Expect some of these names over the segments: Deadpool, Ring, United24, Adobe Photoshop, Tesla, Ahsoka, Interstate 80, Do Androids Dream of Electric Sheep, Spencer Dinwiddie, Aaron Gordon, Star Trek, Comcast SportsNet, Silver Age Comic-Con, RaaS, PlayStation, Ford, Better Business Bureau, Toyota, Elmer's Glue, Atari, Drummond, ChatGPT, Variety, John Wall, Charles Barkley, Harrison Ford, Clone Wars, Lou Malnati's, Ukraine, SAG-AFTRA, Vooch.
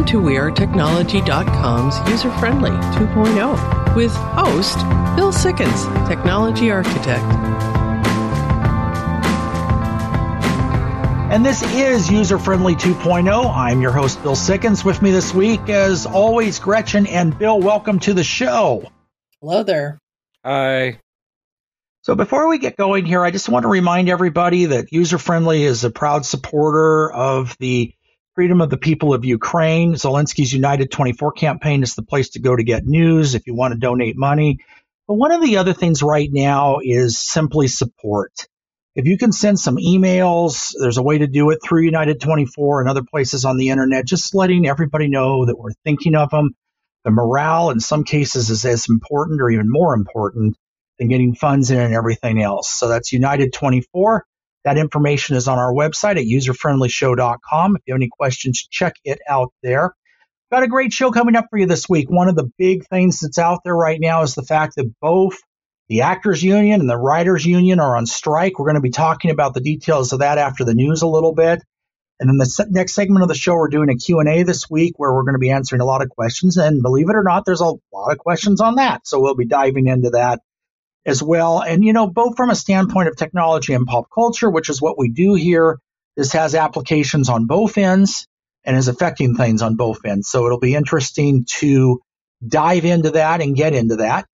Welcome to WeAreTechnology.com's User-Friendly 2.0 with host Bill Sikkens, technology architect. And this is User-Friendly 2.0. I'm your host, Bill Sikkens. With me this week, as always, Gretchen and Bill. Welcome to the show. Hello there. Hi. So before we get going here, I just want to remind everybody that User-Friendly is a proud supporter of the Freedom of the People of Ukraine. Zelensky's United24 campaign is the place to go to get news if you want to donate money. But one of the other things right now is simply support. If you can send some emails, there's a way to do it through United24 and other places on the internet, just letting everybody know that we're thinking of them. The morale in some cases is as important or even more important than getting funds in and everything else. So that's United24. That information is on our website at userfriendlyshow.com. If you have any questions, check it out there. Got a great show coming up for you this week. One of the big things that's out there right now is the fact that both the Actors Union and the Writers Union are on strike. We're going to be talking about the details of that after the news a little bit. And then the next segment of the show, we're doing a Q&A this week where we're going to be answering a lot of questions. And believe it or not, there's a lot of questions on that. So we'll be diving into that as well. And, you know, both from a standpoint of technology and pop culture, which is what we do here, this has applications on both ends and is affecting things on both ends. So it'll be interesting to dive into that and get into that.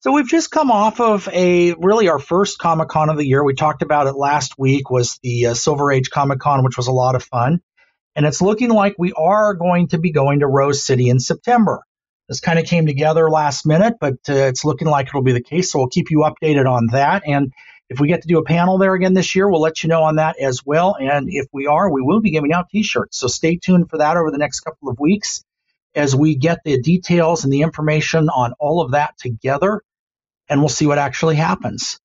So we've just come off of our first Comic-Con of the year. We talked about it last week, was the Silver Age Comic-Con, which was a lot of fun. And it's looking like we are going to be going to Rose City in September. This kind of came together last minute, but it's looking like it'll be the case. So we'll keep you updated on that. And if we get to do a panel there again this year, we'll let you know on that as well. And if we are, we will be giving out T-shirts. So stay tuned for that over the next couple of weeks as we get the details and the information on all of that together. And we'll see what actually happens.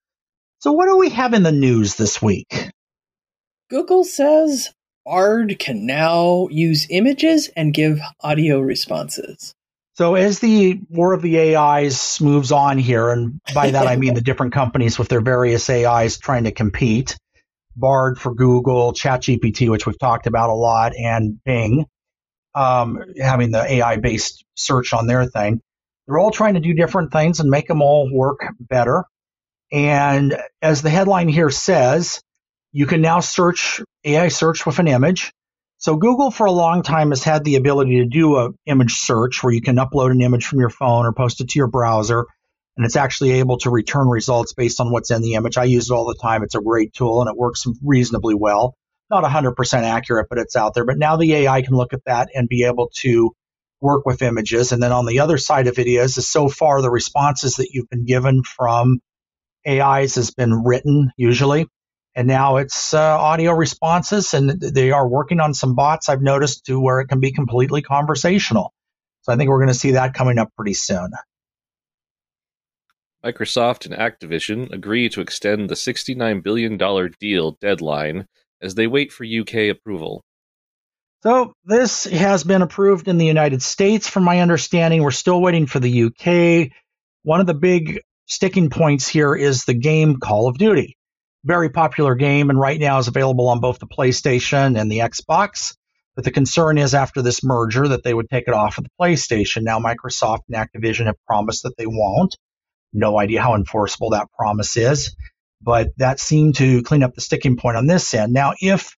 So what do we have in the news this week? Google says Bard can now use images and give audio responses. So as the war of the AIs moves on here, and by that I mean the different companies with their various AIs trying to compete, Bard for Google, ChatGPT, which we've talked about a lot, and Bing, having the AI-based search on their thing. They're all trying to do different things and make them all work better. And as the headline here says, you can now search, AI search with an image. So Google for a long time has had the ability to do an image search where you can upload an image from your phone or post it to your browser. And it's actually able to return results based on what's in the image. I use it all the time. It's a great tool and it works reasonably well. Not 100% accurate, but it's out there. But now the AI can look at that and be able to work with images. And then on the other side of it is so far the responses that you've been given from AIs has been written usually. And now it's audio responses, and they are working on some bots I've noticed to where it can be completely conversational. So I think we're going to see that coming up pretty soon. Microsoft and Activision agree to extend the $69 billion deal deadline as they wait for UK approval. So this has been approved in the United States, from my understanding. We're still waiting for the UK. One of the big sticking points here is the game Call of Duty. Very popular game, and right now is available on both the PlayStation and the Xbox. But the concern is after this merger that they would take it off of the PlayStation. Now Microsoft and Activision have promised that they won't. No idea how enforceable that promise is. But that seemed to clean up the sticking point on this end. Now, if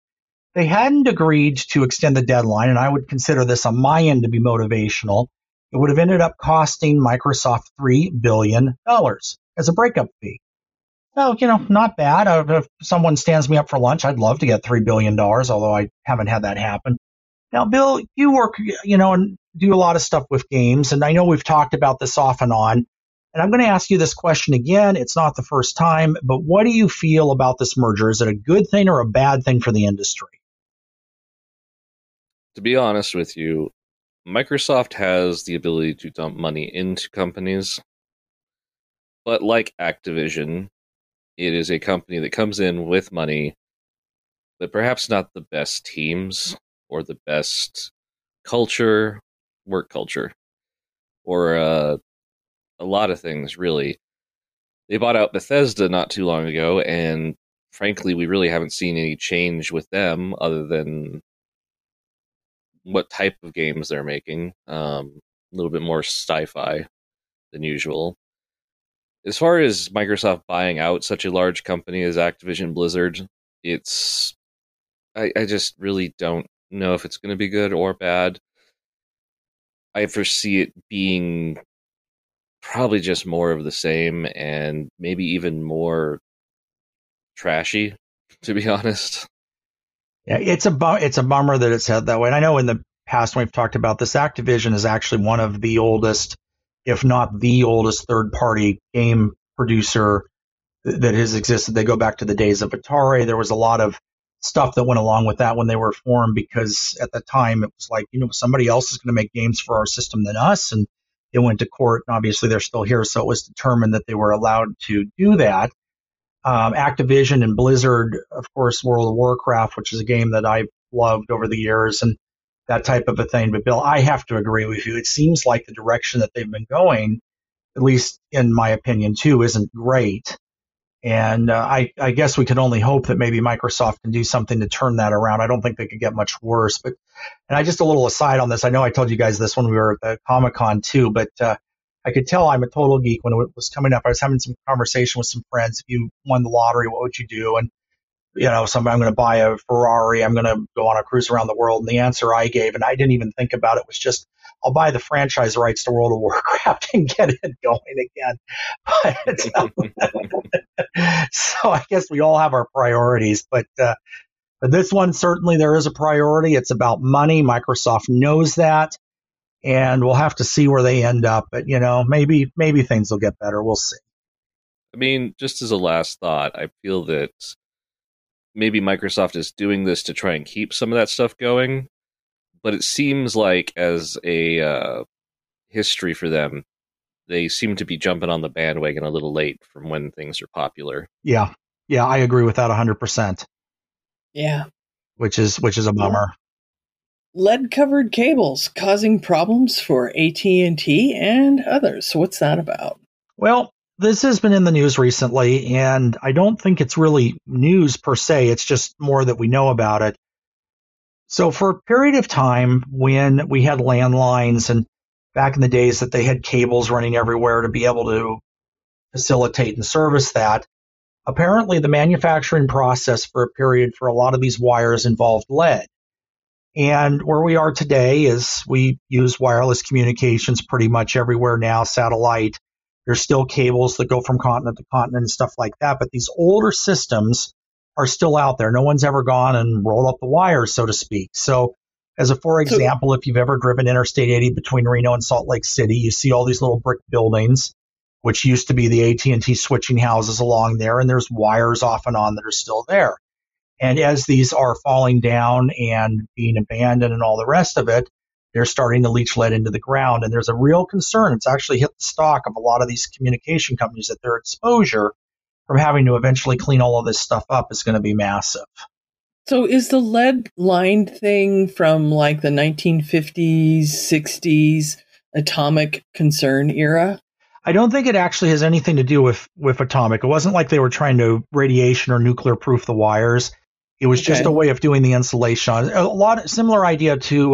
they hadn't agreed to extend the deadline, and I would consider this on my end to be motivational, it would have ended up costing Microsoft $3 billion as a breakup fee. Well, you know, not bad. If someone stands me up for lunch, I'd love to get $3 billion, although I haven't had that happen. Now, Bill, you work, you know, and do a lot of stuff with games, and I know we've talked about this off and on, and I'm going to ask you this question again. It's not the first time, but what do you feel about this merger? Is it a good thing or a bad thing for the industry? To be honest with you, Microsoft has the ability to dump money into companies, but like Activision, it is a company that comes in with money, but perhaps not the best teams or the best culture, work culture, or a lot of things, really. They bought out Bethesda not too long ago, and frankly, we really haven't seen any change with them other than what type of games they're making. A little bit more sci-fi than usual. As far as Microsoft buying out such a large company as Activision Blizzard, it's... I just really don't know if it's going to be good or bad. I foresee it being probably just more of the same and maybe even more trashy, to be honest. Yeah, it's a bummer that it's headed that way. And I know in the past when we've talked about this, Activision is actually one of the oldest, if not the oldest, third-party game producer that has existed. They go back to the days of Atari. There was a lot of stuff that went along with that when they were formed, because at the time it was like, you know, somebody else is going to make games for our system than us, and they went to court, and obviously they're still here, so it was determined that they were allowed to do that. Activision and Blizzard, of course, World of Warcraft, which is a game that I've loved over the years, and that type of a thing. But Bill, I have to agree with you. It seems like the direction that they've been going, at least in my opinion too, isn't great. And I guess we could only hope that maybe Microsoft can do something to turn that around. I don't think they could get much worse. But, and I just a little aside on this. I know I told you guys this when we were at the Comic-Con too, but I could tell I'm a total geek. When it was coming up, I was having some conversation with some friends. If you won the lottery, what would you do? And, you know, some, I'm going to buy a Ferrari. I'm going to go on a cruise around the world. And the answer I gave, and I didn't even think about it, was just, I'll buy the franchise rights to World of Warcraft and get it going again. But, so I guess we all have our priorities, but this one, certainly there is a priority. It's about money. Microsoft knows that, and we'll have to see where they end up. But, you know, maybe things will get better. We'll see. I mean, just as a last thought, I feel that maybe Microsoft is doing this to try and keep some of that stuff going. But it seems like as a history for them, they seem to be jumping on the bandwagon a little late from when things are popular. Yeah. Yeah, I agree with that 100%. Yeah. Which is a bummer. Lead-covered cables causing problems for AT&T and others. So what's that about? Well, this has been in the news recently, and I don't think it's really news per se. It's just more that we know about it. So for a period of time when we had landlines, and back in the days that they had cables running everywhere to be able to facilitate and service that, apparently the manufacturing process for a period for a lot of these wires involved lead. And where we are today is we use wireless communications pretty much everywhere now, satellite. There's still cables that go from continent to continent and stuff like that, but these older systems are still out there. No one's ever gone and rolled up the wires, so to speak. So as a for example, if you've ever driven Interstate 80 between Reno and Salt Lake City, you see all these little brick buildings, which used to be the AT&T switching houses along there, and there's wires off and on that are still there. And as these are falling down and being abandoned and all the rest of it, they're starting to leach lead into the ground. And there's a real concern. It's actually hit the stock of a lot of these communication companies that their exposure from having to eventually clean all of this stuff up is going to be massive. So is the lead line thing from like the 1950s, 60s atomic concern era? I don't think it actually has anything to do with atomic. It wasn't like they were trying to radiation or nuclear proof the wires. It was just a way of doing the insulation. A lot of, similar idea to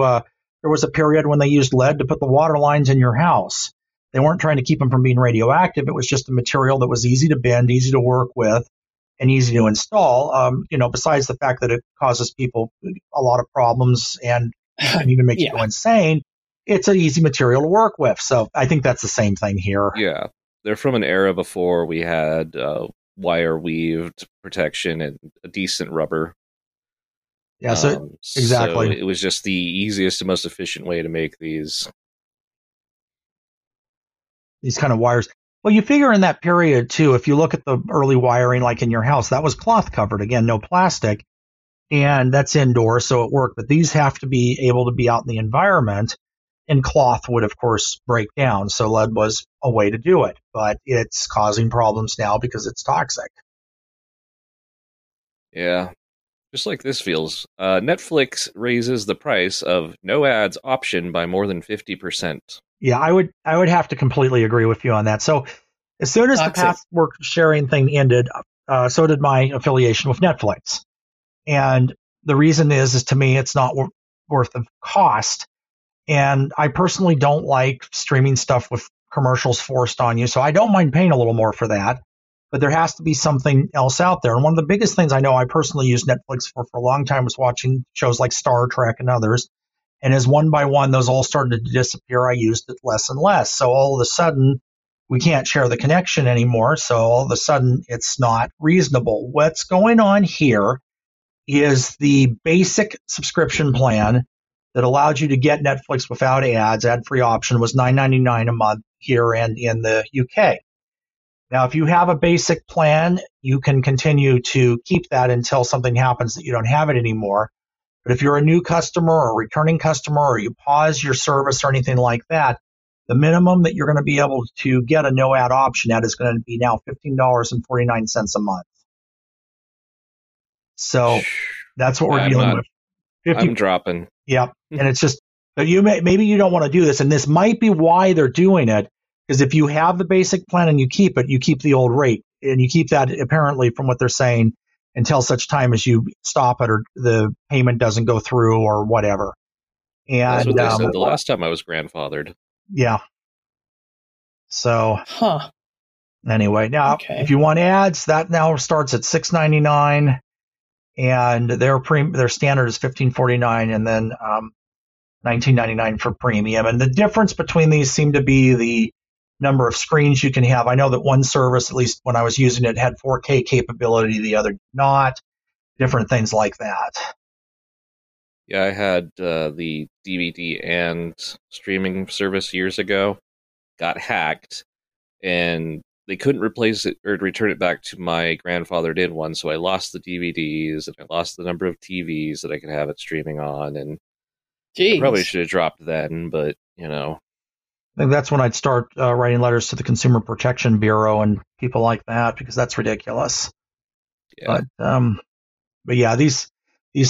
there was a period when they used lead to put the water lines in your house. They weren't trying to keep them from being radioactive. It was just a material that was easy to bend, easy to work with, and easy to install. You know, besides the fact that it causes people a lot of problems and can even make you go insane, it's an easy material to work with. So I think that's the same thing here. Yeah, they're from an era before we had wire weaved protection and a decent rubber. Yeah, so exactly. So it was just the easiest and most efficient way to make these kind of wires. Well, you figure in that period, too, if you look at the early wiring, like in your house, that was cloth covered. Again, no plastic. And that's indoor, so it worked. But these have to be able to be out in the environment. And cloth would, of course, break down. So lead was a way to do it. But it's causing problems now because it's toxic. Yeah. Just like this feels. Netflix raises the price of no ads option by more than 50%. Yeah, I would have to completely agree with you on that. So as soon as the password sharing thing ended, so did my affiliation with Netflix. And the reason is to me, it's not worth of cost. And I personally don't like streaming stuff with commercials forced on you. So I don't mind paying a little more for that, but there has to be something else out there. And one of the biggest things I know I personally used Netflix for a long time was watching shows like Star Trek and others. And as one by one, those all started to disappear, I used it less and less. So all of a sudden, we can't share the connection anymore. So all of a sudden, it's not reasonable. What's going on here is the basic subscription plan that allowed you to get Netflix without ads, ad-free option, was $9.99 a month here and in the UK. Now, if you have a basic plan, you can continue to keep that until something happens that you don't have it anymore. But if you're a new customer or a returning customer, or you pause your service or anything like that, the minimum that you're going to be able to get a no ad option at is going to be now $15.49 a month. So that's what we're dealing with. I'm dropping. Yep. And it's just, maybe you don't want to do this. And this might be why they're doing it, because if you have the basic plan and you keep it, you keep the old rate. And you keep that, apparently, from what they're saying, until such time as you stop it or the payment doesn't go through or whatever. And that's what they said the last time I was grandfathered. Yeah. So anyway, now if you want ads, that now starts at $6.99, and their standard is $15.49, and then $19.99 for premium. And the difference between these seem to be the number of screens you can have. I know that one service, at least when I was using it, had 4K capability, the other did not, different things like that. Yeah, I had the DVD and streaming service years ago, got hacked, and they couldn't replace it or return it back to my grandfather did one, so I lost the DVDs, and I lost the number of TVs that I could have it streaming on, and I probably should have dropped then, but, you know. I think that's when I'd start writing letters to the Consumer Protection Bureau and people like that, because that's ridiculous. Yeah. But yeah, these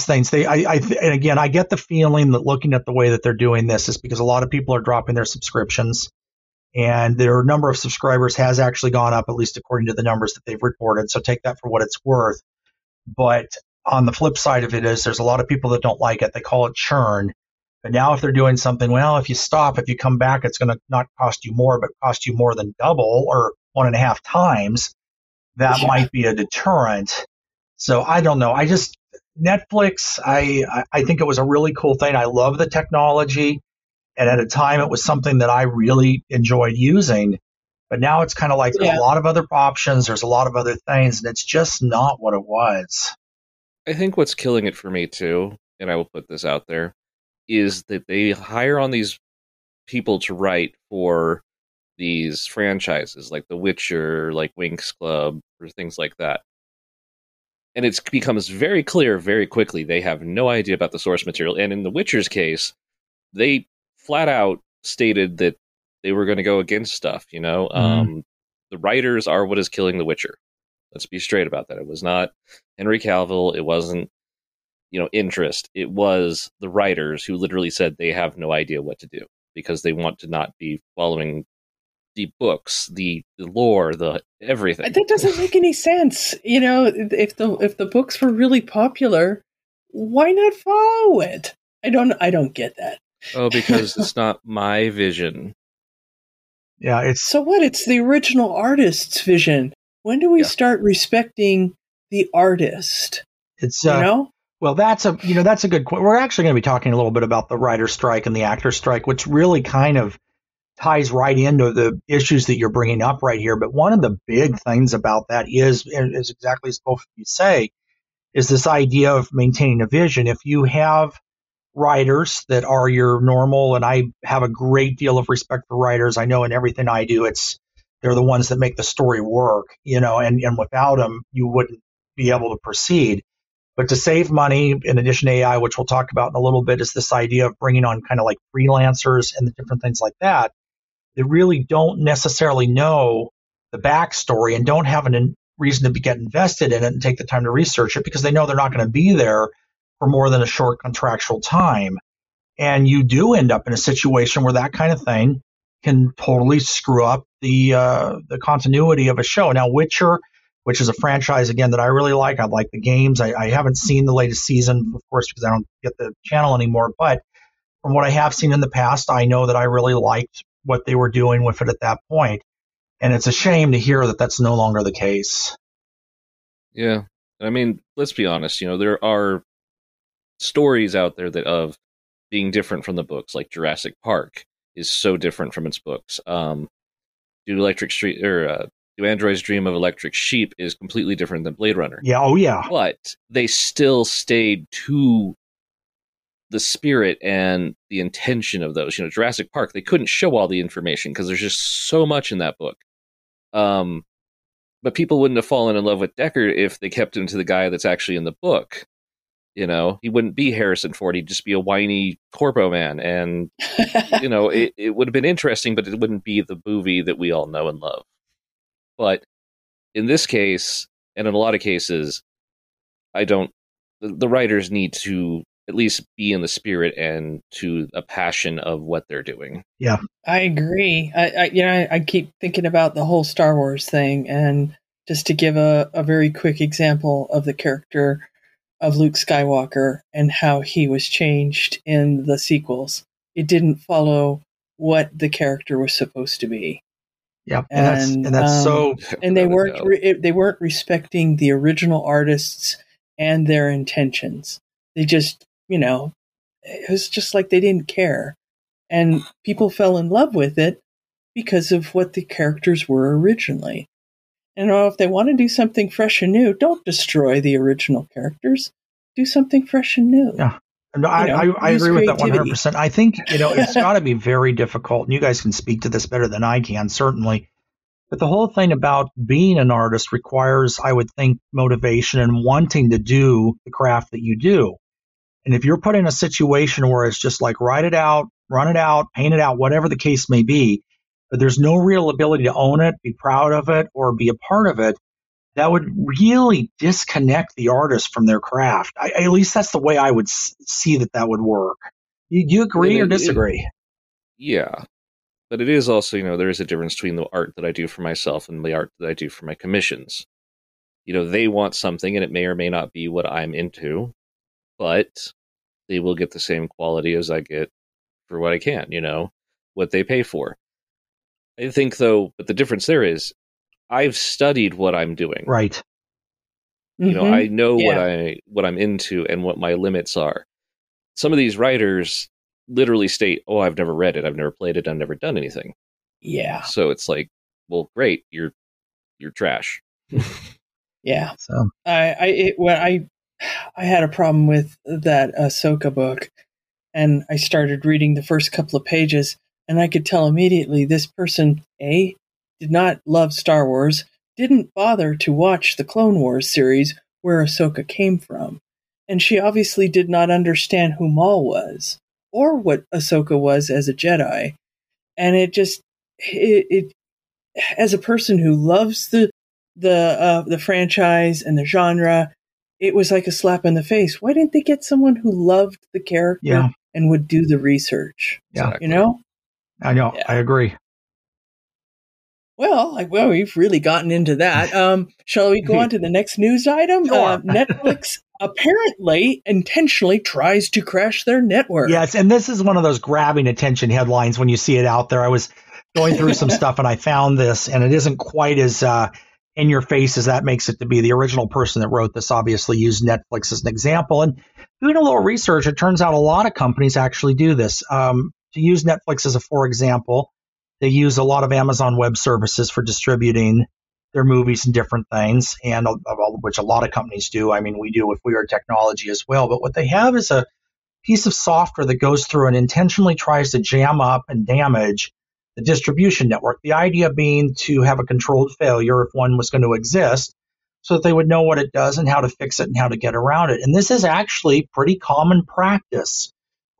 things, and again, I get the feeling that looking at the way that they're doing this is because a lot of people are dropping their subscriptions, and their number of subscribers has actually gone up, at least according to the numbers that they've reported. So take that for what it's worth. But on the flip side of it is there's a lot of people that don't like it. They call it churn. But now if they're doing something, well, if you stop, if you come back, it's going to not cost you more, but cost you more than double or 1.5 times. That might be a deterrent. So I don't know. Netflix, I think it was a really cool thing. I love the technology. And at a time, it was something that I really enjoyed using. But now it's kind of like there's a lot of other options. There's a lot of other things. And it's just not what it was. I think what's killing it for me, too, and I will put this out there, is that they hire on these people to write for these franchises like The Witcher, like Winx Club, or things like that. And it becomes very clear very quickly they have no idea about the source material. And in The Witcher's case, they flat out stated that they were going to go against stuff, you know? Mm-hmm. The writers are what is killing The Witcher. Let's be straight about that. It was not Henry Cavill. It wasn't interest. It was the writers who literally said they have no idea what to do because they want to not be following the books, the lore, the everything. That doesn't make any sense. If the books were really popular, why not follow it? I don't get that. Oh, because it's not my vision. Yeah, it's so what? It's the original artist's vision. When do we start respecting the artist? It's Well, that's a good point. We're actually going to be talking a little bit about the writer's strike and the actor's strike, which really kind of ties right into the issues that you're bringing up right here. But one of the big things about that is exactly as both of you say, is this idea of maintaining a vision. If you have writers that are your normal, and I have a great deal of respect for writers. I know in everything I do, they're the ones that make the story work, and without them, you wouldn't be able to proceed. But to save money, in addition to AI, which we'll talk about in a little bit, is this idea of bringing on kind of like freelancers and the different things like that that really don't necessarily know the backstory and don't have a reason to get invested in it and take the time to research it because they know they're not going to be there for more than a short contractual time. And you do end up in a situation where that kind of thing can totally screw up the continuity of a show. Now, Witcher which is a franchise, again, that I really like. I like the games. I haven't seen the latest season, of course, because I don't get the channel anymore. But from what I have seen in the past, I know that I really liked what they were doing with it at that point. And it's a shame to hear that that's no longer the case. Yeah. I mean, let's be honest. You know, there are stories out there that of being different from the books, like Jurassic Park is so different from its books. Do Androids Dream of Electric Sheep is completely different than Blade Runner. Yeah, oh yeah. But they still stayed to the spirit and the intention of those. You know, Jurassic Park, they couldn't show all the information because there's just so much in that book. But people wouldn't have fallen in love with Deckard if they kept him to the guy that's actually in the book. You know, he wouldn't be Harrison Ford. He'd just be a whiny corpo man. And, you know, it would have been interesting, but it wouldn't be the movie that we all know and love. But in this case, and in a lot of cases, the writers need to at least be in the spirit and to a passion of what they're doing. Yeah, I agree. I keep thinking about the whole Star Wars thing. And just to give a very quick example of the character of Luke Skywalker and how he was changed in the sequels, it didn't follow what the character was supposed to be. Yeah, and they weren't respecting the original artists and their intentions. They just, you know, it was just like they didn't care, and people fell in love with it because of what the characters were originally. And if they want to do something fresh and new, don't destroy the original characters. Do something fresh and new. Yeah, I agree with that 100%. I think, you know, it's got to be very difficult, and you guys can speak to this better than I can, certainly. But the whole thing about being an artist requires, I would think, motivation and wanting to do the craft that you do. And if you're put in a situation where it's just like write it out, run it out, paint it out, whatever the case may be, but there's no real ability to own it, be proud of it, or be a part of it, that would really disconnect the artist from their craft. At least that's the way I would see that would work. You agree or disagree? Yeah. But it is also, you know, there is a difference between the art that I do for myself and the art that I do for my commissions. You know, they want something, and it may or may not be what I'm into, but they will get the same quality as I get for what I can, you know, what they pay for. I think, though, but the difference there is, I've studied what I'm doing. Right. You know, I know what I'm into and what my limits are. Some of these writers literally state, "Oh, I've never read it. I've never played it. I've never done anything." Yeah. So it's like, well, great, you're trash. Yeah. So I had a problem with that Ahsoka book, and I started reading the first couple of pages, and I could tell immediately this person did not love Star Wars, didn't bother to watch the Clone Wars series where Ahsoka came from. And she obviously did not understand who Maul was or what Ahsoka was as a Jedi. And it as a person who loves the franchise and the genre, it was like a slap in the face. Why didn't they get someone who loved the character and would do the research? Yeah. Exactly. You know? I know. Yeah. I agree. Well, we've really gotten into that. Shall we go on to the next news item? Sure. Netflix apparently intentionally tries to crash their network. Yes, and this is one of those grabbing attention headlines when you see it out there. I was going through some stuff and I found this, and it isn't quite as in your face as that makes it to be. The original person that wrote this obviously used Netflix as an example. And doing a little research, it turns out a lot of companies actually do this. To use Netflix as for example, they use a lot of Amazon Web Services for distributing their movies and different things, and which a lot of companies do. I mean, we do if we are technology as well. But what they have is a piece of software that goes through and intentionally tries to jam up and damage the distribution network. The idea being to have a controlled failure if one was going to exist, so that they would know what it does and how to fix it and how to get around it. And this is actually pretty common practice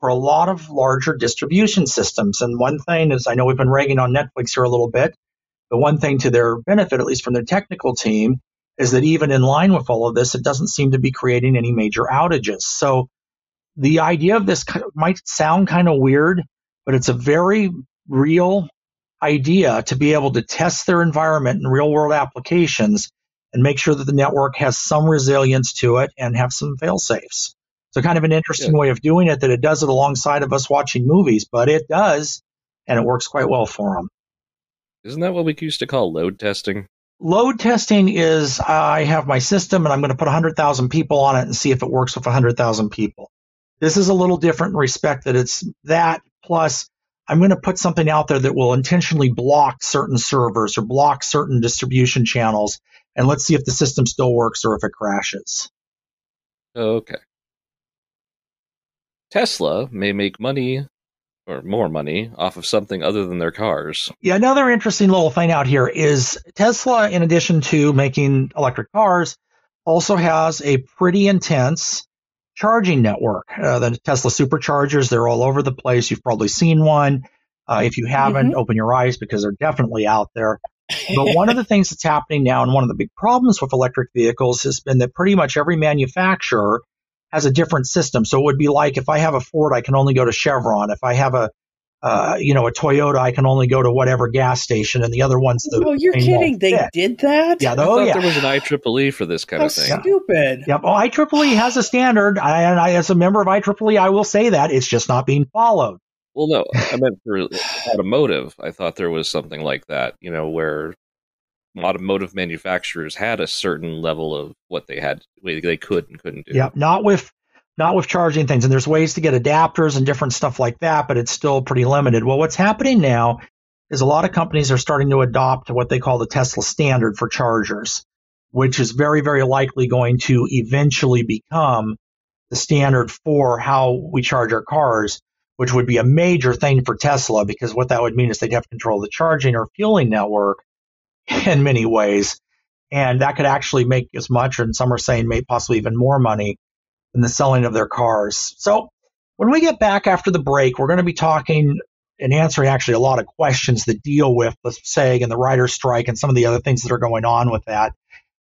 for a lot of larger distribution systems. And one thing is, I know we've been ragging on Netflix here a little bit, but one thing to their benefit, at least from their technical team, is that even in line with all of this, it doesn't seem to be creating any major outages. So the idea of this might sound kind of weird, but it's a very real idea to be able to test their environment in real-world applications and make sure that the network has some resilience to it and have some fail-safes. So kind of an interesting way of doing it, that it does it alongside of us watching movies, but it does, and it works quite well for them. Isn't that what we used to call load testing? Load testing is I have my system, and I'm going to put 100,000 people on it and see if it works with 100,000 people. This is a little different in respect that it's that, plus I'm going to put something out there that will intentionally block certain servers or block certain distribution channels, and let's see if the system still works or if it crashes. Okay. Tesla may make money or more money off of something other than their cars. Yeah, another interesting little thing out here is Tesla, in addition to making electric cars, also has a pretty intense charging network. The Tesla superchargers, they're all over the place. You've probably seen one. If you haven't, open your eyes because they're definitely out there. But one of the things that's happening now, and one of the big problems with electric vehicles, has been that pretty much every manufacturer has a different system. So it would be like if I have a Ford, I can only go to Chevron. If I have a Toyota, I can only go to whatever gas station, and the other one's the. Oh, you're kidding! They did that. Yeah, there was an IEEE for this kind of thing. Stupid. Yep. Oh, IEEE has a standard, and I, as a member of IEEE, I will say that it's just not being followed. Well, no, I meant for automotive. I thought there was something like that, where automotive manufacturers had a certain level of what they had, they could and couldn't do. Yeah, not with charging things. And there's ways to get adapters and different stuff like that, but it's still pretty limited. Well, what's happening now is a lot of companies are starting to adopt what they call the Tesla standard for chargers, which is very, very likely going to eventually become the standard for how we charge our cars, which would be a major thing for Tesla, because what that would mean is they'd have control of the charging or fueling network in many ways. And that could actually make as much, and some are saying may possibly even more money, than the selling of their cars. So when we get back after the break, we're going to be talking and answering actually a lot of questions that deal with the SAG and the writer's strike and some of the other things that are going on with that.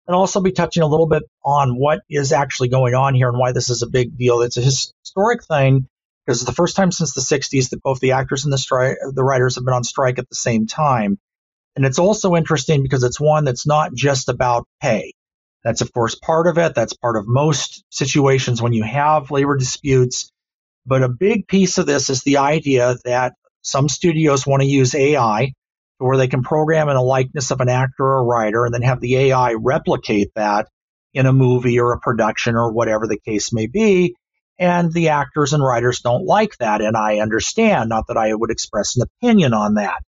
And also be touching a little bit on what is actually going on here and why this is a big deal. It's a historic thing because it's the first time since the 60s that both the actors and the writers have been on strike at the same time. And it's also interesting because it's one that's not just about pay. That's, of course, part of it. That's part of most situations when you have labor disputes. But a big piece of this is the idea that some studios want to use AI where they can program in a likeness of an actor or writer and then have the AI replicate that in a movie or a production or whatever the case may be. And the actors and writers don't like that. And I understand, not that I would express an opinion on that.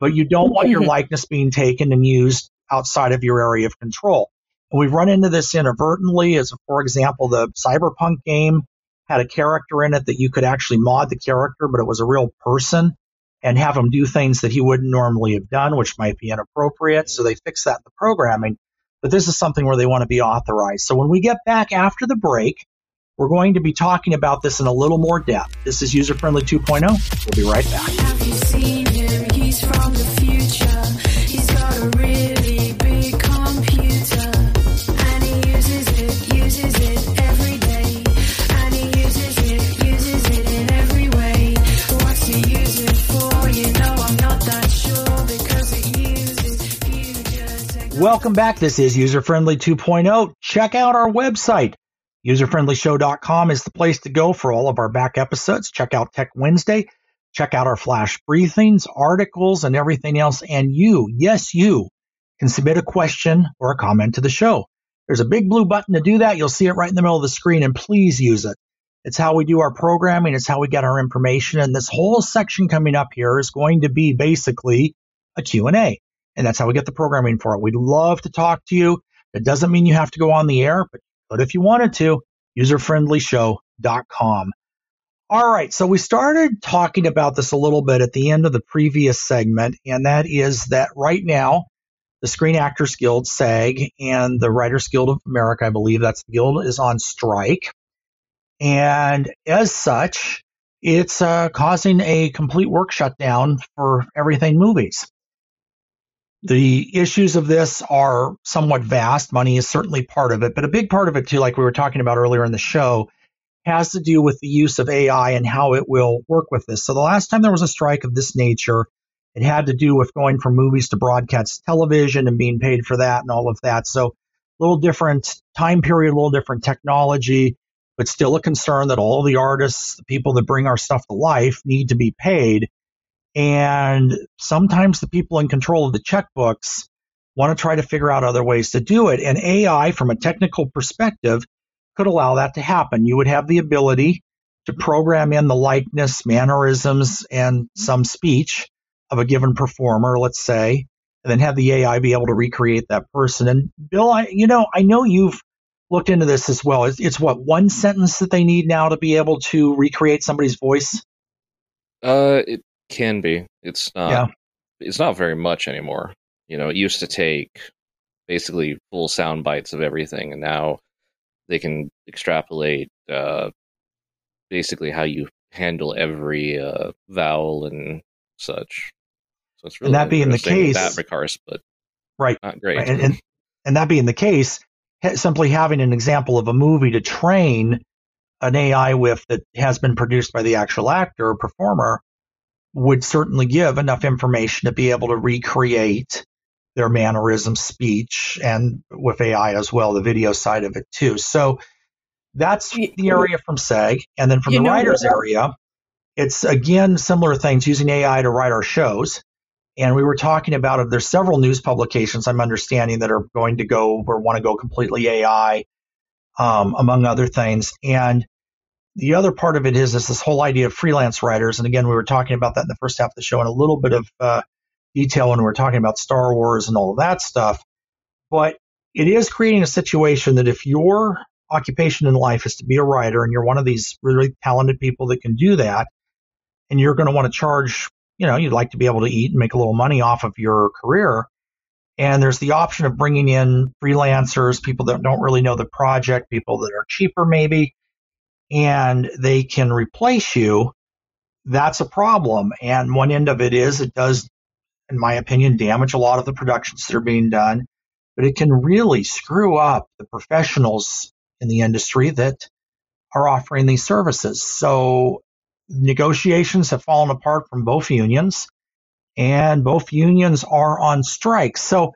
But you don't want your likeness being taken and used outside of your area of control. And we've run into this inadvertently, as for example, the Cyberpunk game had a character in it that you could actually mod the character, but it was a real person, and have him do things that he wouldn't normally have done, which might be inappropriate. So they fixed that in the programming. But this is something where they want to be authorized. So when we get back after the break, we're going to be talking about this in a little more depth. This is User Friendly 2.0. We'll be right back. Have you seen him? He's from the future. He's got a really big computer. Welcome back. This is User Friendly 2.0. Check out our website. UserFriendlyShow.com is the place to go for all of our back episodes. Check out Tech Wednesday. Check out our flash briefings, articles, and everything else. And you, yes, you can submit a question or a comment to the show. There's a big blue button to do that. You'll see it right in the middle of the screen, and please use it. It's how we do our programming. It's how we get our information. And this whole section coming up here is going to be basically a Q&A. And that's how we get the programming for it. We'd love to talk to you. It doesn't mean you have to go on the air, but if you wanted to, userfriendlyshow.com. All right, so we started talking about this a little bit at the end of the previous segment, and that is that right now, the Screen Actors Guild, SAG, and the Writers Guild of America, I believe that's the guild, is on strike. And as such, it's causing a complete work shutdown for everything movies. The issues of this are somewhat vast. Money is certainly part of it, but a big part of it too, like we were talking about earlier in the show, has to do with the use of AI and how it will work with this. So the last time there was a strike of this nature, it had to do with going from movies to broadcast television and being paid for that and all of that. So little different time period, a little different technology, but still a concern that all the artists, the people that bring our stuff to life, need to be paid. And sometimes the people in control of the checkbooks want to try to figure out other ways to do it. And AI, from a technical perspective, could allow that to happen. You would have the ability to program in the likeness, mannerisms, and some speech of a given performer, let's say, and then have the AI be able to recreate that person. And Bill, I know you've looked into this as well. It's what, one sentence that they need now to be able to recreate somebody's voice? It can be. It's not. Yeah. It's not very much anymore. It used to take basically full sound bites of everything, and now they can extrapolate basically how you handle every vowel and such. So it's really, and that being the case, that recourse, but right, not great. Right. And that being the case, simply having an example of a movie to train an AI with that has been produced by the actual actor or performer would certainly give enough information to be able to recreate their mannerism, speech, and with AI as well, the video side of it too. So that's the area from SAG. And then from the writers area, it's again similar things, using AI to write our shows. And we were talking about it. There's several news publications I'm understanding that are going to go or want to go completely AI, among other things. And the other part of it is this whole idea of freelance writers. And again, we were talking about that in the first half of the show in a little bit of detail when we were talking about Star Wars and all of that stuff. But it is creating a situation that if your occupation in life is to be a writer and you're one of these really talented people that can do that, and you're going to want to charge, you'd like to be able to eat and make a little money off of your career. And there's the option of bringing in freelancers, people that don't really know the project, people that are cheaper maybe, and they can replace you. That's a problem. And one end of it is it does, in my opinion, damage a lot of the productions that are being done, but it can really screw up the professionals in the industry that are offering these services. So negotiations have fallen apart from both unions, and both unions are on strike. So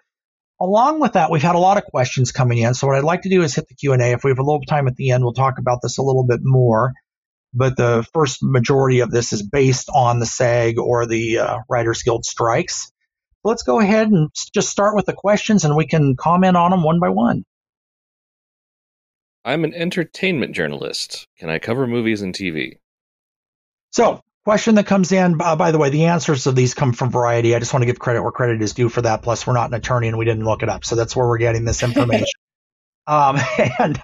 along with that, we've had a lot of questions coming in. So what I'd like to do is hit the Q&A. If we have a little time at the end, we'll talk about this a little bit more. But the first majority of this is based on the SAG or the Writers Guild strikes. Let's go ahead and just start with the questions, and we can comment on them one by one. I'm an entertainment journalist. Can I cover movies and TV? So, question that comes in, by the way, the answers of these come from Variety. I just want to give credit where credit is due for that. Plus, we're not an attorney and we didn't look it up. So that's where we're getting this information. and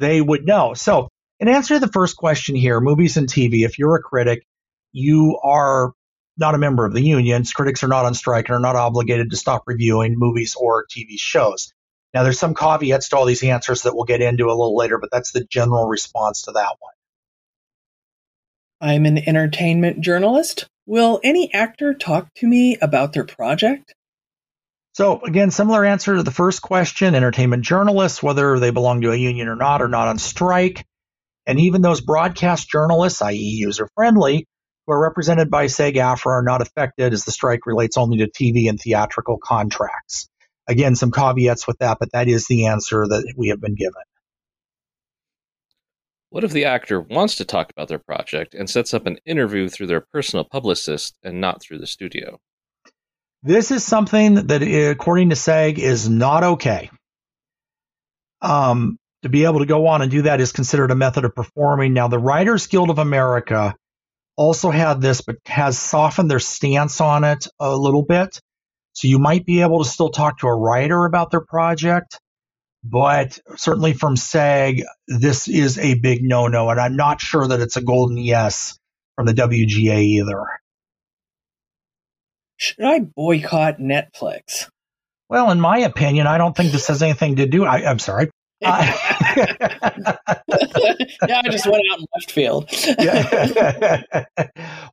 they would know. So in answer to the first question here, movies and TV, if you're a critic, you are not a member of the unions. Critics are not on strike and are not obligated to stop reviewing movies or TV shows. Now, there's some caveats to all these answers that we'll get into a little later, but that's the general response to that one. I'm an entertainment journalist. Will any actor talk to me about their project? So again, similar answer to the first question, entertainment journalists, whether they belong to a union or not on strike. And even those broadcast journalists, i.e. user-friendly, who are represented by SAG-AFTRA are not affected as the strike relates only to TV and theatrical contracts. Again, some caveats with that, but that is the answer that we have been given. What if the actor wants to talk about their project and sets up an interview through their personal publicist and not through the studio? This is something that, according to SAG, is not okay. To be able to go on and do that is considered a method of performing. Now, the Writers Guild of America also had this, but has softened their stance on it a little bit. So you might be able to still talk to a writer about their project. But certainly from SAG, this is a big no-no, and I'm not sure that it's a golden yes from the WGA either. Should I boycott Netflix? Well, in my opinion, I don't think this has anything to do... I'm sorry. Yeah, I just went out in left field.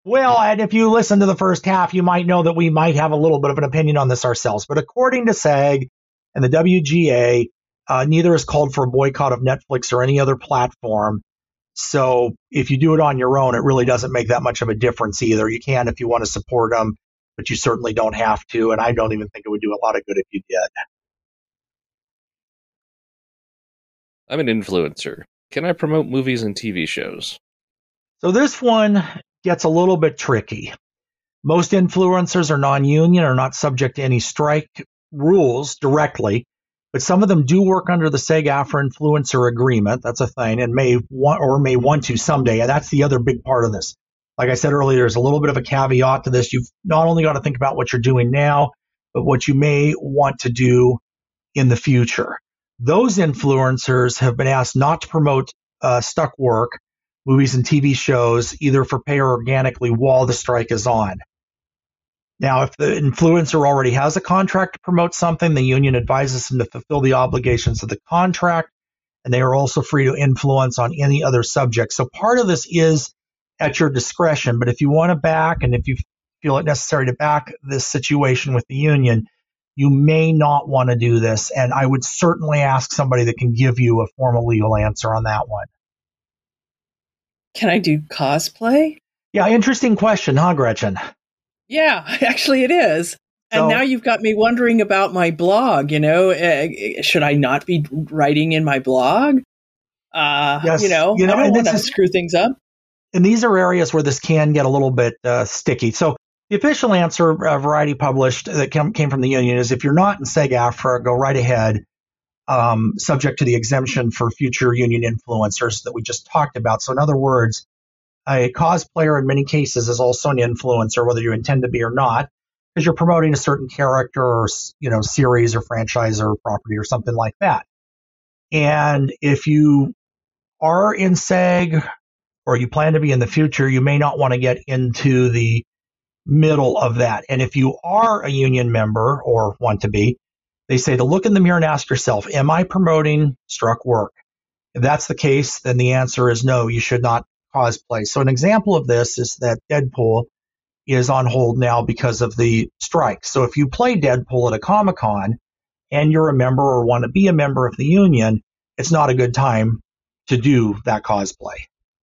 Well, and if you listen to the first half, you might know that we might have a little bit of an opinion on this ourselves. But according to SAG and the WGA... neither is called for a boycott of Netflix or any other platform. So if you do it on your own, it really doesn't make that much of a difference either. You can if you want to support them, but you certainly don't have to. And I don't even think it would do a lot of good if you did. I'm an influencer. Can I promote movies and TV shows? So this one gets a little bit tricky. Most influencers are non-union or not subject to any strike rules directly, but some of them do work under the SAG-AFTRA influencer agreement. That's a thing, and may want to someday. And that's the other big part of this. Like I said earlier, there's a little bit of a caveat to this. You've not only got to think about what you're doing now, but what you may want to do in the future. Those influencers have been asked not to promote stuck work, movies and TV shows, either for pay or organically while the strike is on. Now, if the influencer already has a contract to promote something, the union advises them to fulfill the obligations of the contract, and they are also free to influence on any other subject. So part of this is at your discretion, but if you want to back, and if you feel it necessary to back this situation with the union, you may not want to do this, and I would certainly ask somebody that can give you a formal legal answer on that one. Can I do cosplay? Yeah, interesting question, huh, Gretchen? Yeah, actually it is. And so, now you've got me wondering about my blog, you know. Should I not be writing in my blog? Yes, you know, I don't want to screw things up. And these are areas where this can get a little bit sticky. So the official answer Variety published that came from the union is if you're not in SAG-AFTRA, go right ahead. Subject to the exemption for future union influencers that we just talked about. So in other words, a cosplayer in many cases is also an influencer, whether you intend to be or not, because you're promoting a certain character or, you know, series or franchise or property or something like that. And if you are in SAG or you plan to be in the future, you may not want to get into the middle of that. And if you are a union member or want to be, they say to look in the mirror and ask yourself, am I promoting struck work? If that's the case, then the answer is no, you should not cosplay. So an example of this is that Deadpool is on hold now because of the strike. So if you play Deadpool at a Comic-Con and you're a member or want to be a member of the union, it's not a good time to do that cosplay.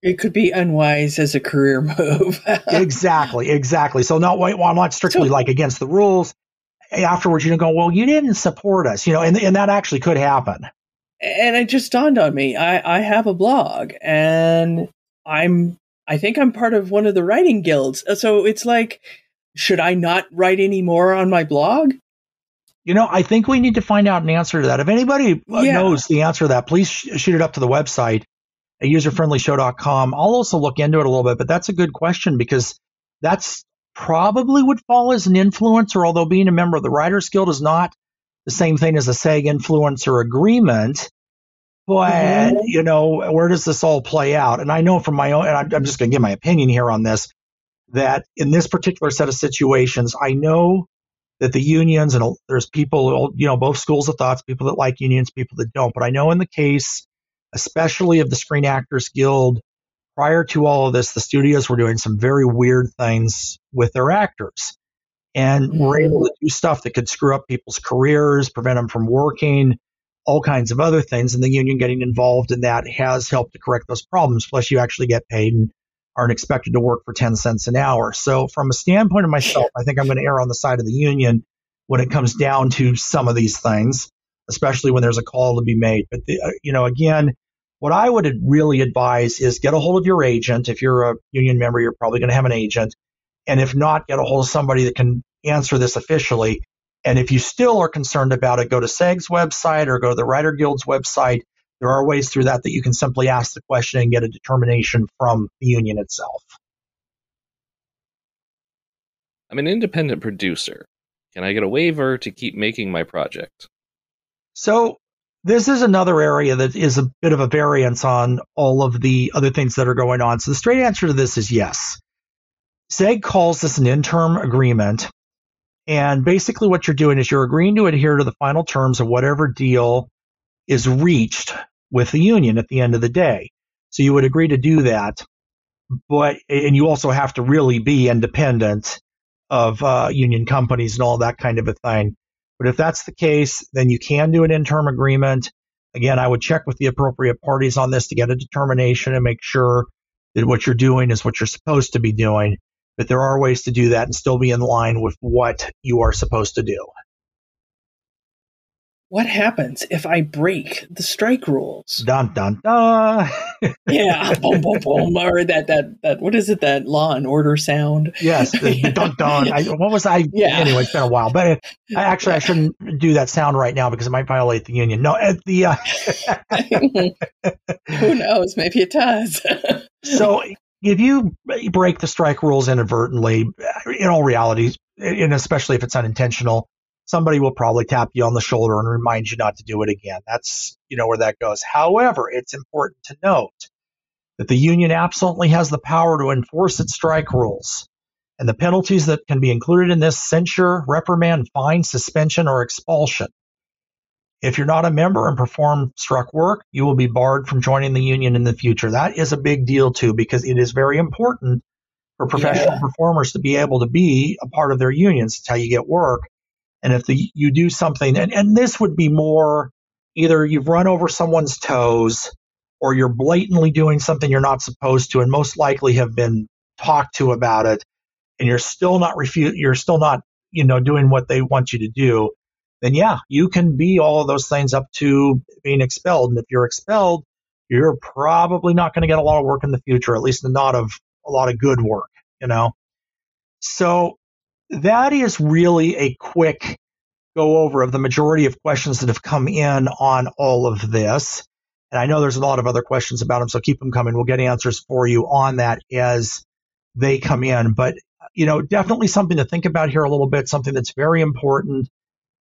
It could be unwise as a career move. Exactly. So I'm not strictly like against the rules. Afterwards, you go, well, you didn't support us, you know, and that actually could happen. And it just dawned on me. I have a blog, and I think I'm part of one of the writing guilds. So it's like, should I not write any more on my blog? You know, I think we need to find out an answer to that. If anybody knows the answer to that, please shoot it up to the website at userfriendlyshow.com. I'll also look into it a little bit, but that's a good question because that's probably would fall as an influencer, although being a member of the Writers Guild is not the same thing as a SAG influencer agreement. But, you know, where does this all play out? And I know from my own, and I'm just going to give my opinion here on this, that in this particular set of situations, I know that the unions, and there's people, you know, both schools of thoughts, people that like unions, people that don't. But I know in the case, especially of the Screen Actors Guild, prior to all of this, the studios were doing some very weird things with their actors and were able to do stuff that could screw up people's careers, prevent them from working, all kinds of other things. And the union getting involved in that has helped to correct those problems. Plus, you actually get paid and aren't expected to work for 10 cents an hour. So from a standpoint of myself, I think I'm going to err on the side of the union when it comes down to some of these things, especially when there's a call to be made. But, you know, again, what I would really advise is get a hold of your agent. If you're a union member, you're probably going to have an agent. And if not, get a hold of somebody that can answer this officially. And if you still are concerned about it, go to SAG's website or go to the Writer Guild's website. There are ways through that you can simply ask the question and get a determination from the union itself. I'm an independent producer. Can I get a waiver to keep making my project? So this is another area that is a bit of a variance on all of the other things that are going on. So the straight answer to this is yes. SAG calls this an interim agreement. And basically what you're doing is you're agreeing to adhere to the final terms of whatever deal is reached with the union at the end of the day. So you would agree to do that. And you also have to really be independent of union companies and all that kind of a thing. But if that's the case, then you can do an interim agreement. Again, I would check with the appropriate parties on this to get a determination and make sure that what you're doing is what you're supposed to be doing. But there are ways to do that and still be in line with what you are supposed to do. what happens if I break the strike rules? Dun, dun, dun. Yeah. Boom, boom, boom. Or that, what is it? That Law and Order sound. Yes. The dun, dun. Yeah. Anyway, it's been a while, but I shouldn't do that sound right now because it might violate the union. No, who knows? Maybe it does. So if you break the strike rules inadvertently, in all reality, and especially if it's unintentional, somebody will probably tap you on the shoulder and remind you not to do it again. That's, where that goes. However, it's important to note that the union absolutely has the power to enforce its strike rules. And the penalties that can be included in this: censure, reprimand, fine, suspension, or expulsion. If you're not a member and perform struck work, you will be barred from joining the union in the future. That is a big deal, too, because it is very important for professional performers to be able to be a part of their unions. It's how you get work. And if you do something, and this would be more either you've run over someone's toes or you're blatantly doing something you're not supposed to and most likely have been talked to about it, and you're still not doing what they want you to do, then you can be all of those things up to being expelled. And if you're expelled, you're probably not going to get a lot of work in the future, at least not of a lot of good work, So that is really a quick go over of the majority of questions that have come in on all of this. And I know there's a lot of other questions about them, so keep them coming. We'll get answers for you on that as they come in. But, definitely something to think about here a little bit, something that's very important,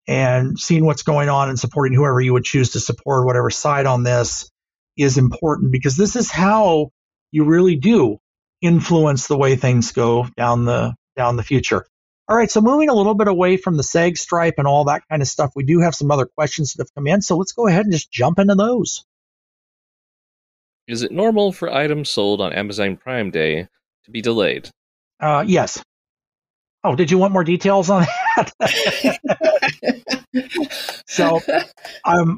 and seeing what's going on and supporting whoever you would choose to support, whatever side on this, is important, because this is how you really do influence the way things go down the future. All right, so moving a little bit away from the SAG stripe and all that kind of stuff, we do have some other questions that have come in, so let's go ahead and just jump into those. Is it normal for items sold on Amazon Prime Day to be delayed? Yes. Oh, did you want more details on that? So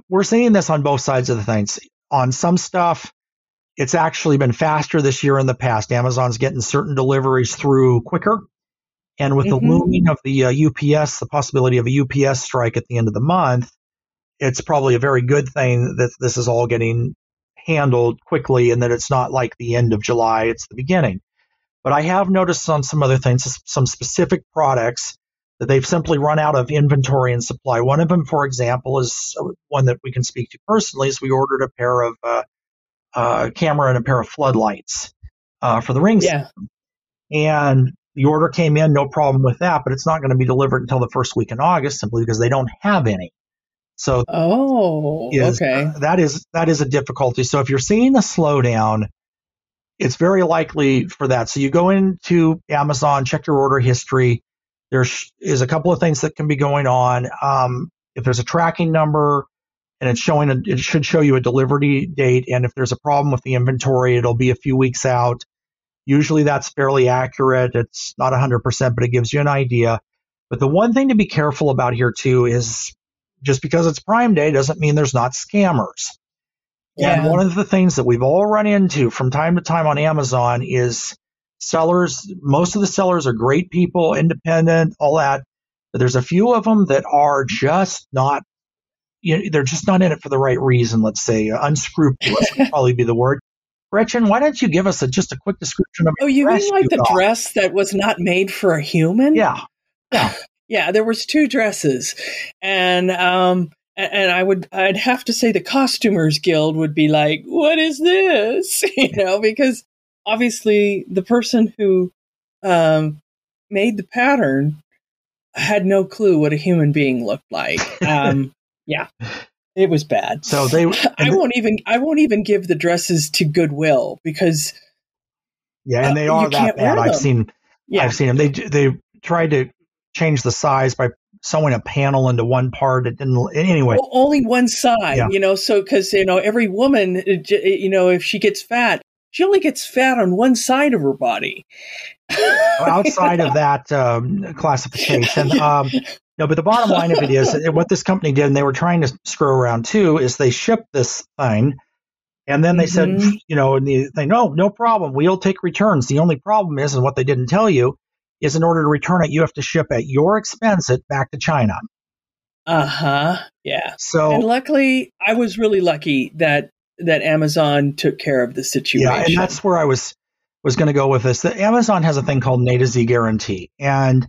we're seeing this on both sides of the things. On some stuff, it's actually been faster this year in the past. Amazon's getting certain deliveries through quicker. And with the looming of the UPS, the possibility of a UPS strike at the end of the month, it's probably a very good thing that this is all getting handled quickly and that it's not like the end of July, it's the beginning. But I have noticed on some other things, some specific products, that they've simply run out of inventory and supply. One of them, for example, is one that we can speak to personally, is we ordered a pair of camera and a pair of floodlights for the Ring system. And the order came in, no problem with that, but it's not going to be delivered until the first week in August simply because they don't have any. So that is a difficulty. So if you're seeing a slowdown, it's very likely for that. So you go into Amazon, check your order history. There is a couple of things that can be going on. If there's a tracking number and it's showing, it should show you a delivery date. And if there's a problem with the inventory, it'll be a few weeks out. Usually that's fairly accurate. It's not 100%, but it gives you an idea. But the one thing to be careful about here, too, is just because it's Prime Day doesn't mean there's not scammers. Yeah. And one of the things that we've all run into from time to time on Amazon is sellers. Most of the sellers are great people, independent, all that. But there's a few of them that are just not, they're just not in it for the right reason, let's say. Unscrupulous would probably be the word. Gretchen, why don't you give us just a quick description of the dress? Oh, you mean like the dress that was not made for a human? Yeah. Yeah, there was two dresses. And I'd have to say the Costumers Guild would be like, what is this? Because obviously the person who made the pattern had no clue what a human being looked like. Yeah. It was bad. So I won't even give the dresses to Goodwill because and they are that bad. I've seen them. They tried to change the size by sewing a panel into one part. It didn't anyway. Well, only one side, So because every woman, if she gets fat, she only gets fat on one side of her body. Outside of that classification. No, but the bottom line of it is what this company did, and they were trying to screw around too, is they shipped this thing, and then they said, no problem, we'll take returns. The only problem is, and what they didn't tell you, is in order to return it, you have to ship at your expense it back to China. Yeah. So, and luckily, I was really lucky that Amazon took care of the situation. Yeah, and that's where I was going to go with this. That Amazon has a thing called A to Z guarantee, and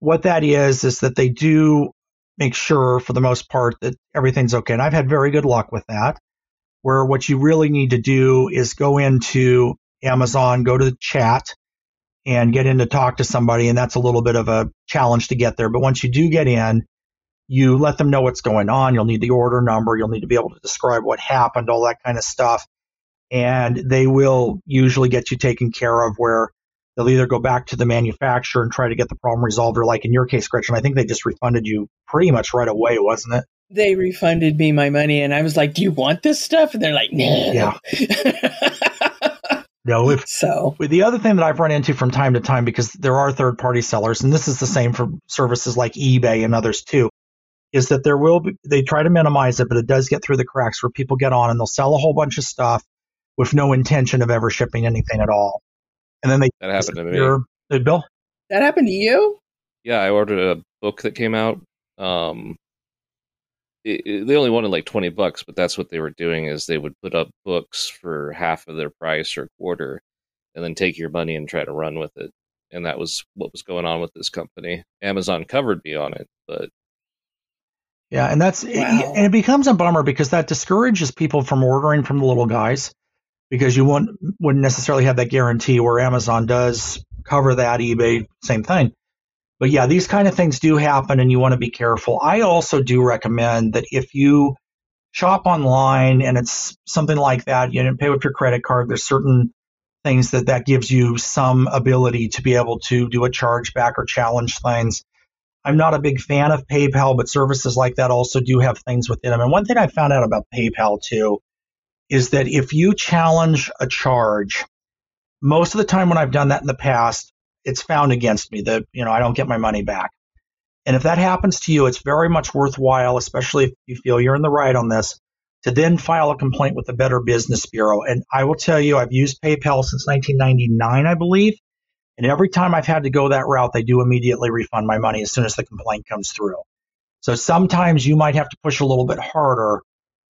what that is that they do make sure, for the most part, that everything's okay. And I've had very good luck with that, where what you really need to do is go into Amazon, go to the chat, and get in to talk to somebody, and that's a little bit of a challenge to get there. But once you do get in, you let them know what's going on. You'll need the order number. You'll need to be able to describe what happened, all that kind of stuff. And they will usually get you taken care of, where they'll either go back to the manufacturer and try to get the problem resolved, or like in your case, Gretchen, I think they just refunded you pretty much right away, wasn't it? They refunded me my money, and I was like, do you want this stuff? And they're like, no. Yeah. No. The other thing that I've run into from time to time, because there are third-party sellers, and this is the same for services like eBay and others too, is that there will be, they try to minimize it, but it does get through the cracks where people get on and they'll sell a whole bunch of stuff with no intention of ever shipping anything at all. And then that happened to me. Bill? That happened to you? Yeah, I ordered a book that came out. They only wanted like $20, but that's what they were doing, is they would put up books for half of their price or a quarter and then take your money and try to run with it. And that was what was going on with this company. Amazon covered me on it, but... Yeah, and and it becomes a bummer because that discourages people from ordering from the little guys, because you wouldn't necessarily have that guarantee, where Amazon does cover that, eBay, same thing. But yeah, these kind of things do happen, and you want to be careful. I also do recommend that if you shop online and it's something like that, you know, pay with your credit card, there's certain things that gives you some ability to be able to do a chargeback or challenge things. I'm not a big fan of PayPal, but services like that also do have things within them. And one thing I found out about PayPal, too, is that if you challenge a charge, most of the time when I've done that in the past, it's found against me that, you know, I don't get my money back. And if that happens to you, it's very much worthwhile, especially if you feel you're in the right on this, to then file a complaint with the Better Business Bureau. And I will tell you, I've used PayPal since 1999, I believe. And every time I've had to go that route, they do immediately refund my money as soon as the complaint comes through. So sometimes you might have to push a little bit harder,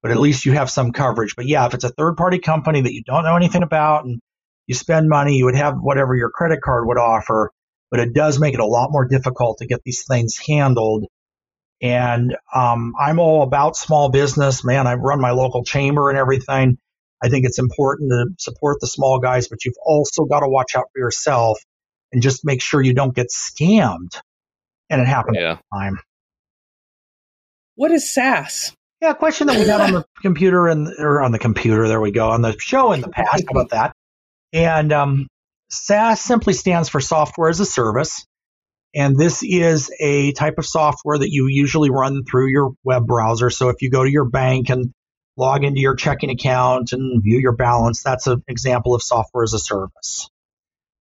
but at least you have some coverage. But yeah, if it's a third-party company that you don't know anything about and you spend money, you would have whatever your credit card would offer, but it does make it a lot more difficult to get these things handled. And I'm all about small business. Man, I run my local chamber and everything. I think it's important to support the small guys, but you've also got to watch out for yourself. And just make sure you don't get scammed. And it happens all the time. What is SaaS? Yeah, a question that we got on the computer on the show in the past. How about that? And SaaS simply stands for software as a service. And this is a type of software that you usually run through your web browser. So if you go to your bank and log into your checking account and view your balance, that's an example of software as a service.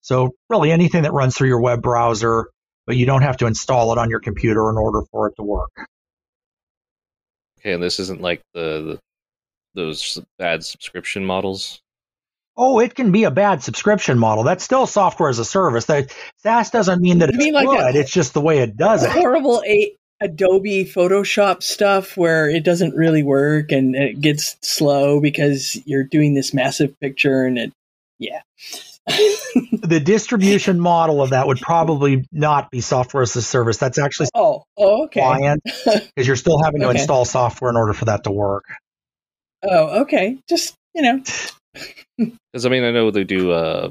So really anything that runs through your web browser, but you don't have to install it on your computer in order for it to work. Okay, and this isn't like those bad subscription models? Oh, it can be a bad subscription model. That's still software as a service. SaaS doesn't mean that it's good. It's just the way it does it. Horrible Adobe Photoshop stuff where it doesn't really work and it gets slow because you're doing this massive picture and it, yeah. The distribution model of that would probably not be software as a service. That's actually okay. Client, because you're still having to install software in order for that to work. Oh, okay. Just, you know. Because, I mean, I know they do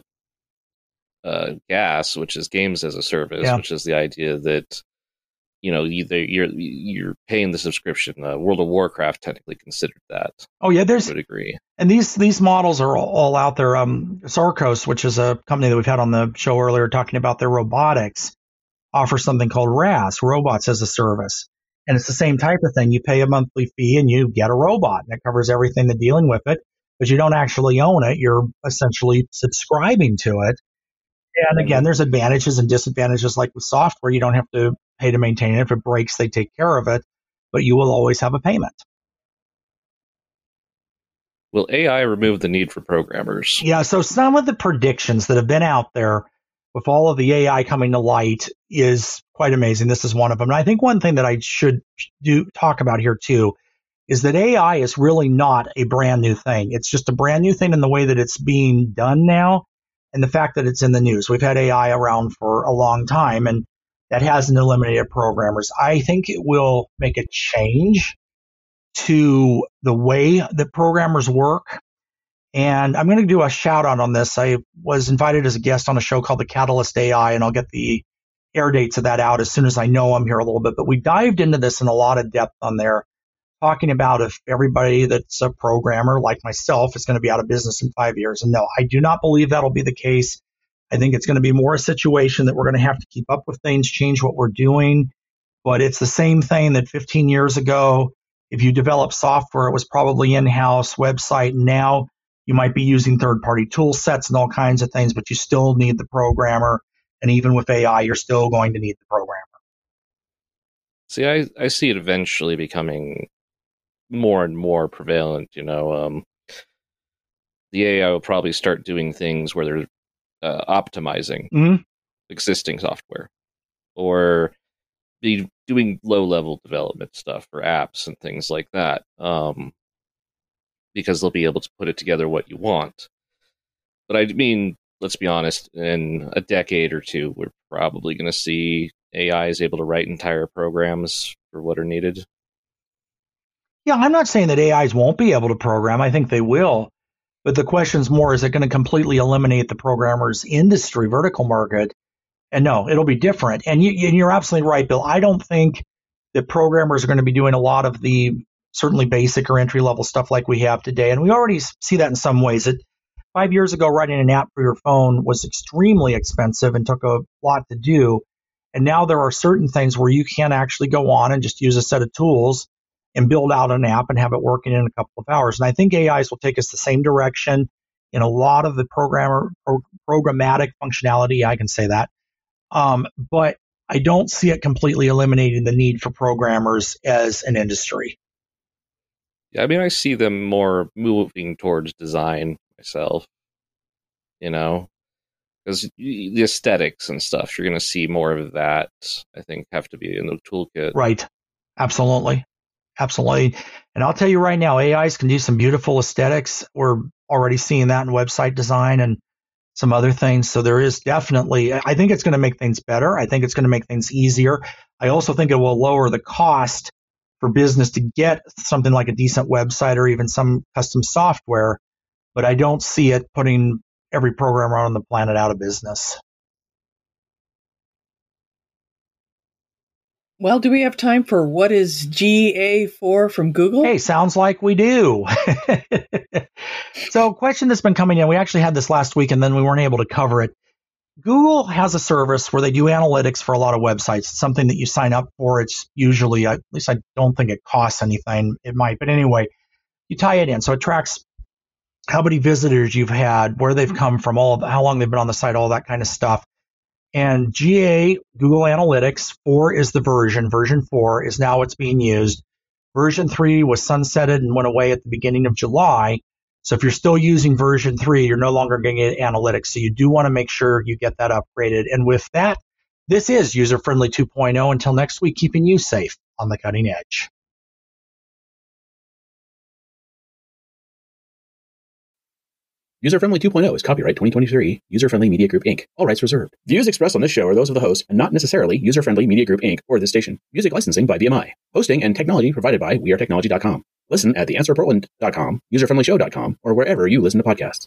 GAS, which is games as a service, which is the idea that, you know, you're paying the subscription. World of Warcraft technically considered that. Oh yeah, there's to a degree. And these models are all out there. Sarcos, which is a company that we've had on the show earlier, talking about their robotics, offers something called RaaS, robots as a service, and it's the same type of thing. You pay a monthly fee and you get a robot, and it covers everything that's dealing with it, but you don't actually own it. You're essentially subscribing to it. And again, there's advantages and disadvantages. Like with software, you don't have to pay to maintain it. If it breaks, they take care of it, but you will always have a payment. Will AI remove the need for programmers? Yeah, so some of the predictions that have been out there with all of the AI coming to light is quite amazing. This is one of them. And I think one thing that I should talk about here too is that AI is really not a brand new thing. It's just a brand new thing in the way that it's being done now and the fact that it's in the news. We've had AI around for a long time, and that hasn't eliminated programmers. I think it will make a change to the way that programmers work. And I'm going to do a shout out on this. I was invited as a guest on a show called The Catalyst AI, and I'll get the air dates of that out as soon as I know I'm here a little bit. But we dived into this in a lot of depth on there, talking about if everybody that's a programmer like myself is going to be out of business in 5 years. And no, I do not believe that'll be the case. I think it's going to be more a situation that we're going to have to keep up with things, change what we're doing. But it's the same thing that 15 years ago, if you developed software, it was probably in-house website. Now you might be using third-party tool sets and all kinds of things, but you still need the programmer. And even with AI, you're still going to need the programmer. See, I see it eventually becoming more and more prevalent. You know, the AI will probably start doing things where they're optimizing existing software, or be doing low-level development stuff for apps and things like that, because they'll be able to put it together what you want. But I mean, let's be honest, in a decade or two, we're probably going to see AI is able to write entire programs for what are needed. Yeah, I'm not saying that AIs won't be able to program. I think they will. But the question's more, is it going to completely eliminate the programmer's industry vertical market? And no, it'll be different. And you're absolutely right, Bill. I don't think that programmers are going to be doing a lot of the certainly basic or entry-level stuff like we have today. And we already see that in some ways. 5 years ago, writing an app for your phone was extremely expensive and took a lot to do. And now there are certain things where you can actually go on and just use a set of tools and build out an app and have it working in a couple of hours. And I think AIs will take us the same direction in a lot of the programmatic functionality. I can say that. But I don't see it completely eliminating the need for programmers as an industry. Yeah, I mean, I see them more moving towards design myself, you know, because the aesthetics and stuff, you're going to see more of that, I think, have to be in the toolkit. Right. Absolutely. Absolutely. And I'll tell you right now, AIs can do some beautiful aesthetics. We're already seeing that in website design and some other things. So there is definitely, I think it's going to make things better. I think it's going to make things easier. I also think it will lower the cost for business to get something like a decent website or even some custom software. But I don't see it putting every programmer on the planet out of business. Well, do we have time for what is GA4 from Google? Hey, sounds like we do. So, question that's been coming in, we actually had this last week and then we weren't able to cover it. Google has a service where they do analytics for a lot of websites. It's something that you sign up for. It's usually, at least I don't think it costs anything. It might, but anyway, you tie it in. So it tracks how many visitors you've had, where they've come from, all of how long they've been on the site, all that kind of stuff. And GA, Google Analytics 4 is the version. Version 4 is now it's being used. Version 3 was sunsetted and went away at the beginning of July. So if you're still using version 3, you're no longer going to get analytics. So you do want to make sure you get that upgraded. And with that, this is User Friendly 2.0. Until next week, keeping you safe on the cutting edge. User-Friendly 2.0 is copyright 2023 User-Friendly Media Group, Inc. All rights reserved. Views expressed on this show are those of the host and not necessarily User-Friendly Media Group, Inc. or this station. Music licensing by BMI. Hosting and technology provided by WeAreTechnology.com. Listen at TheAnswerPortland.com, UserFriendlyShow.com, or wherever you listen to podcasts.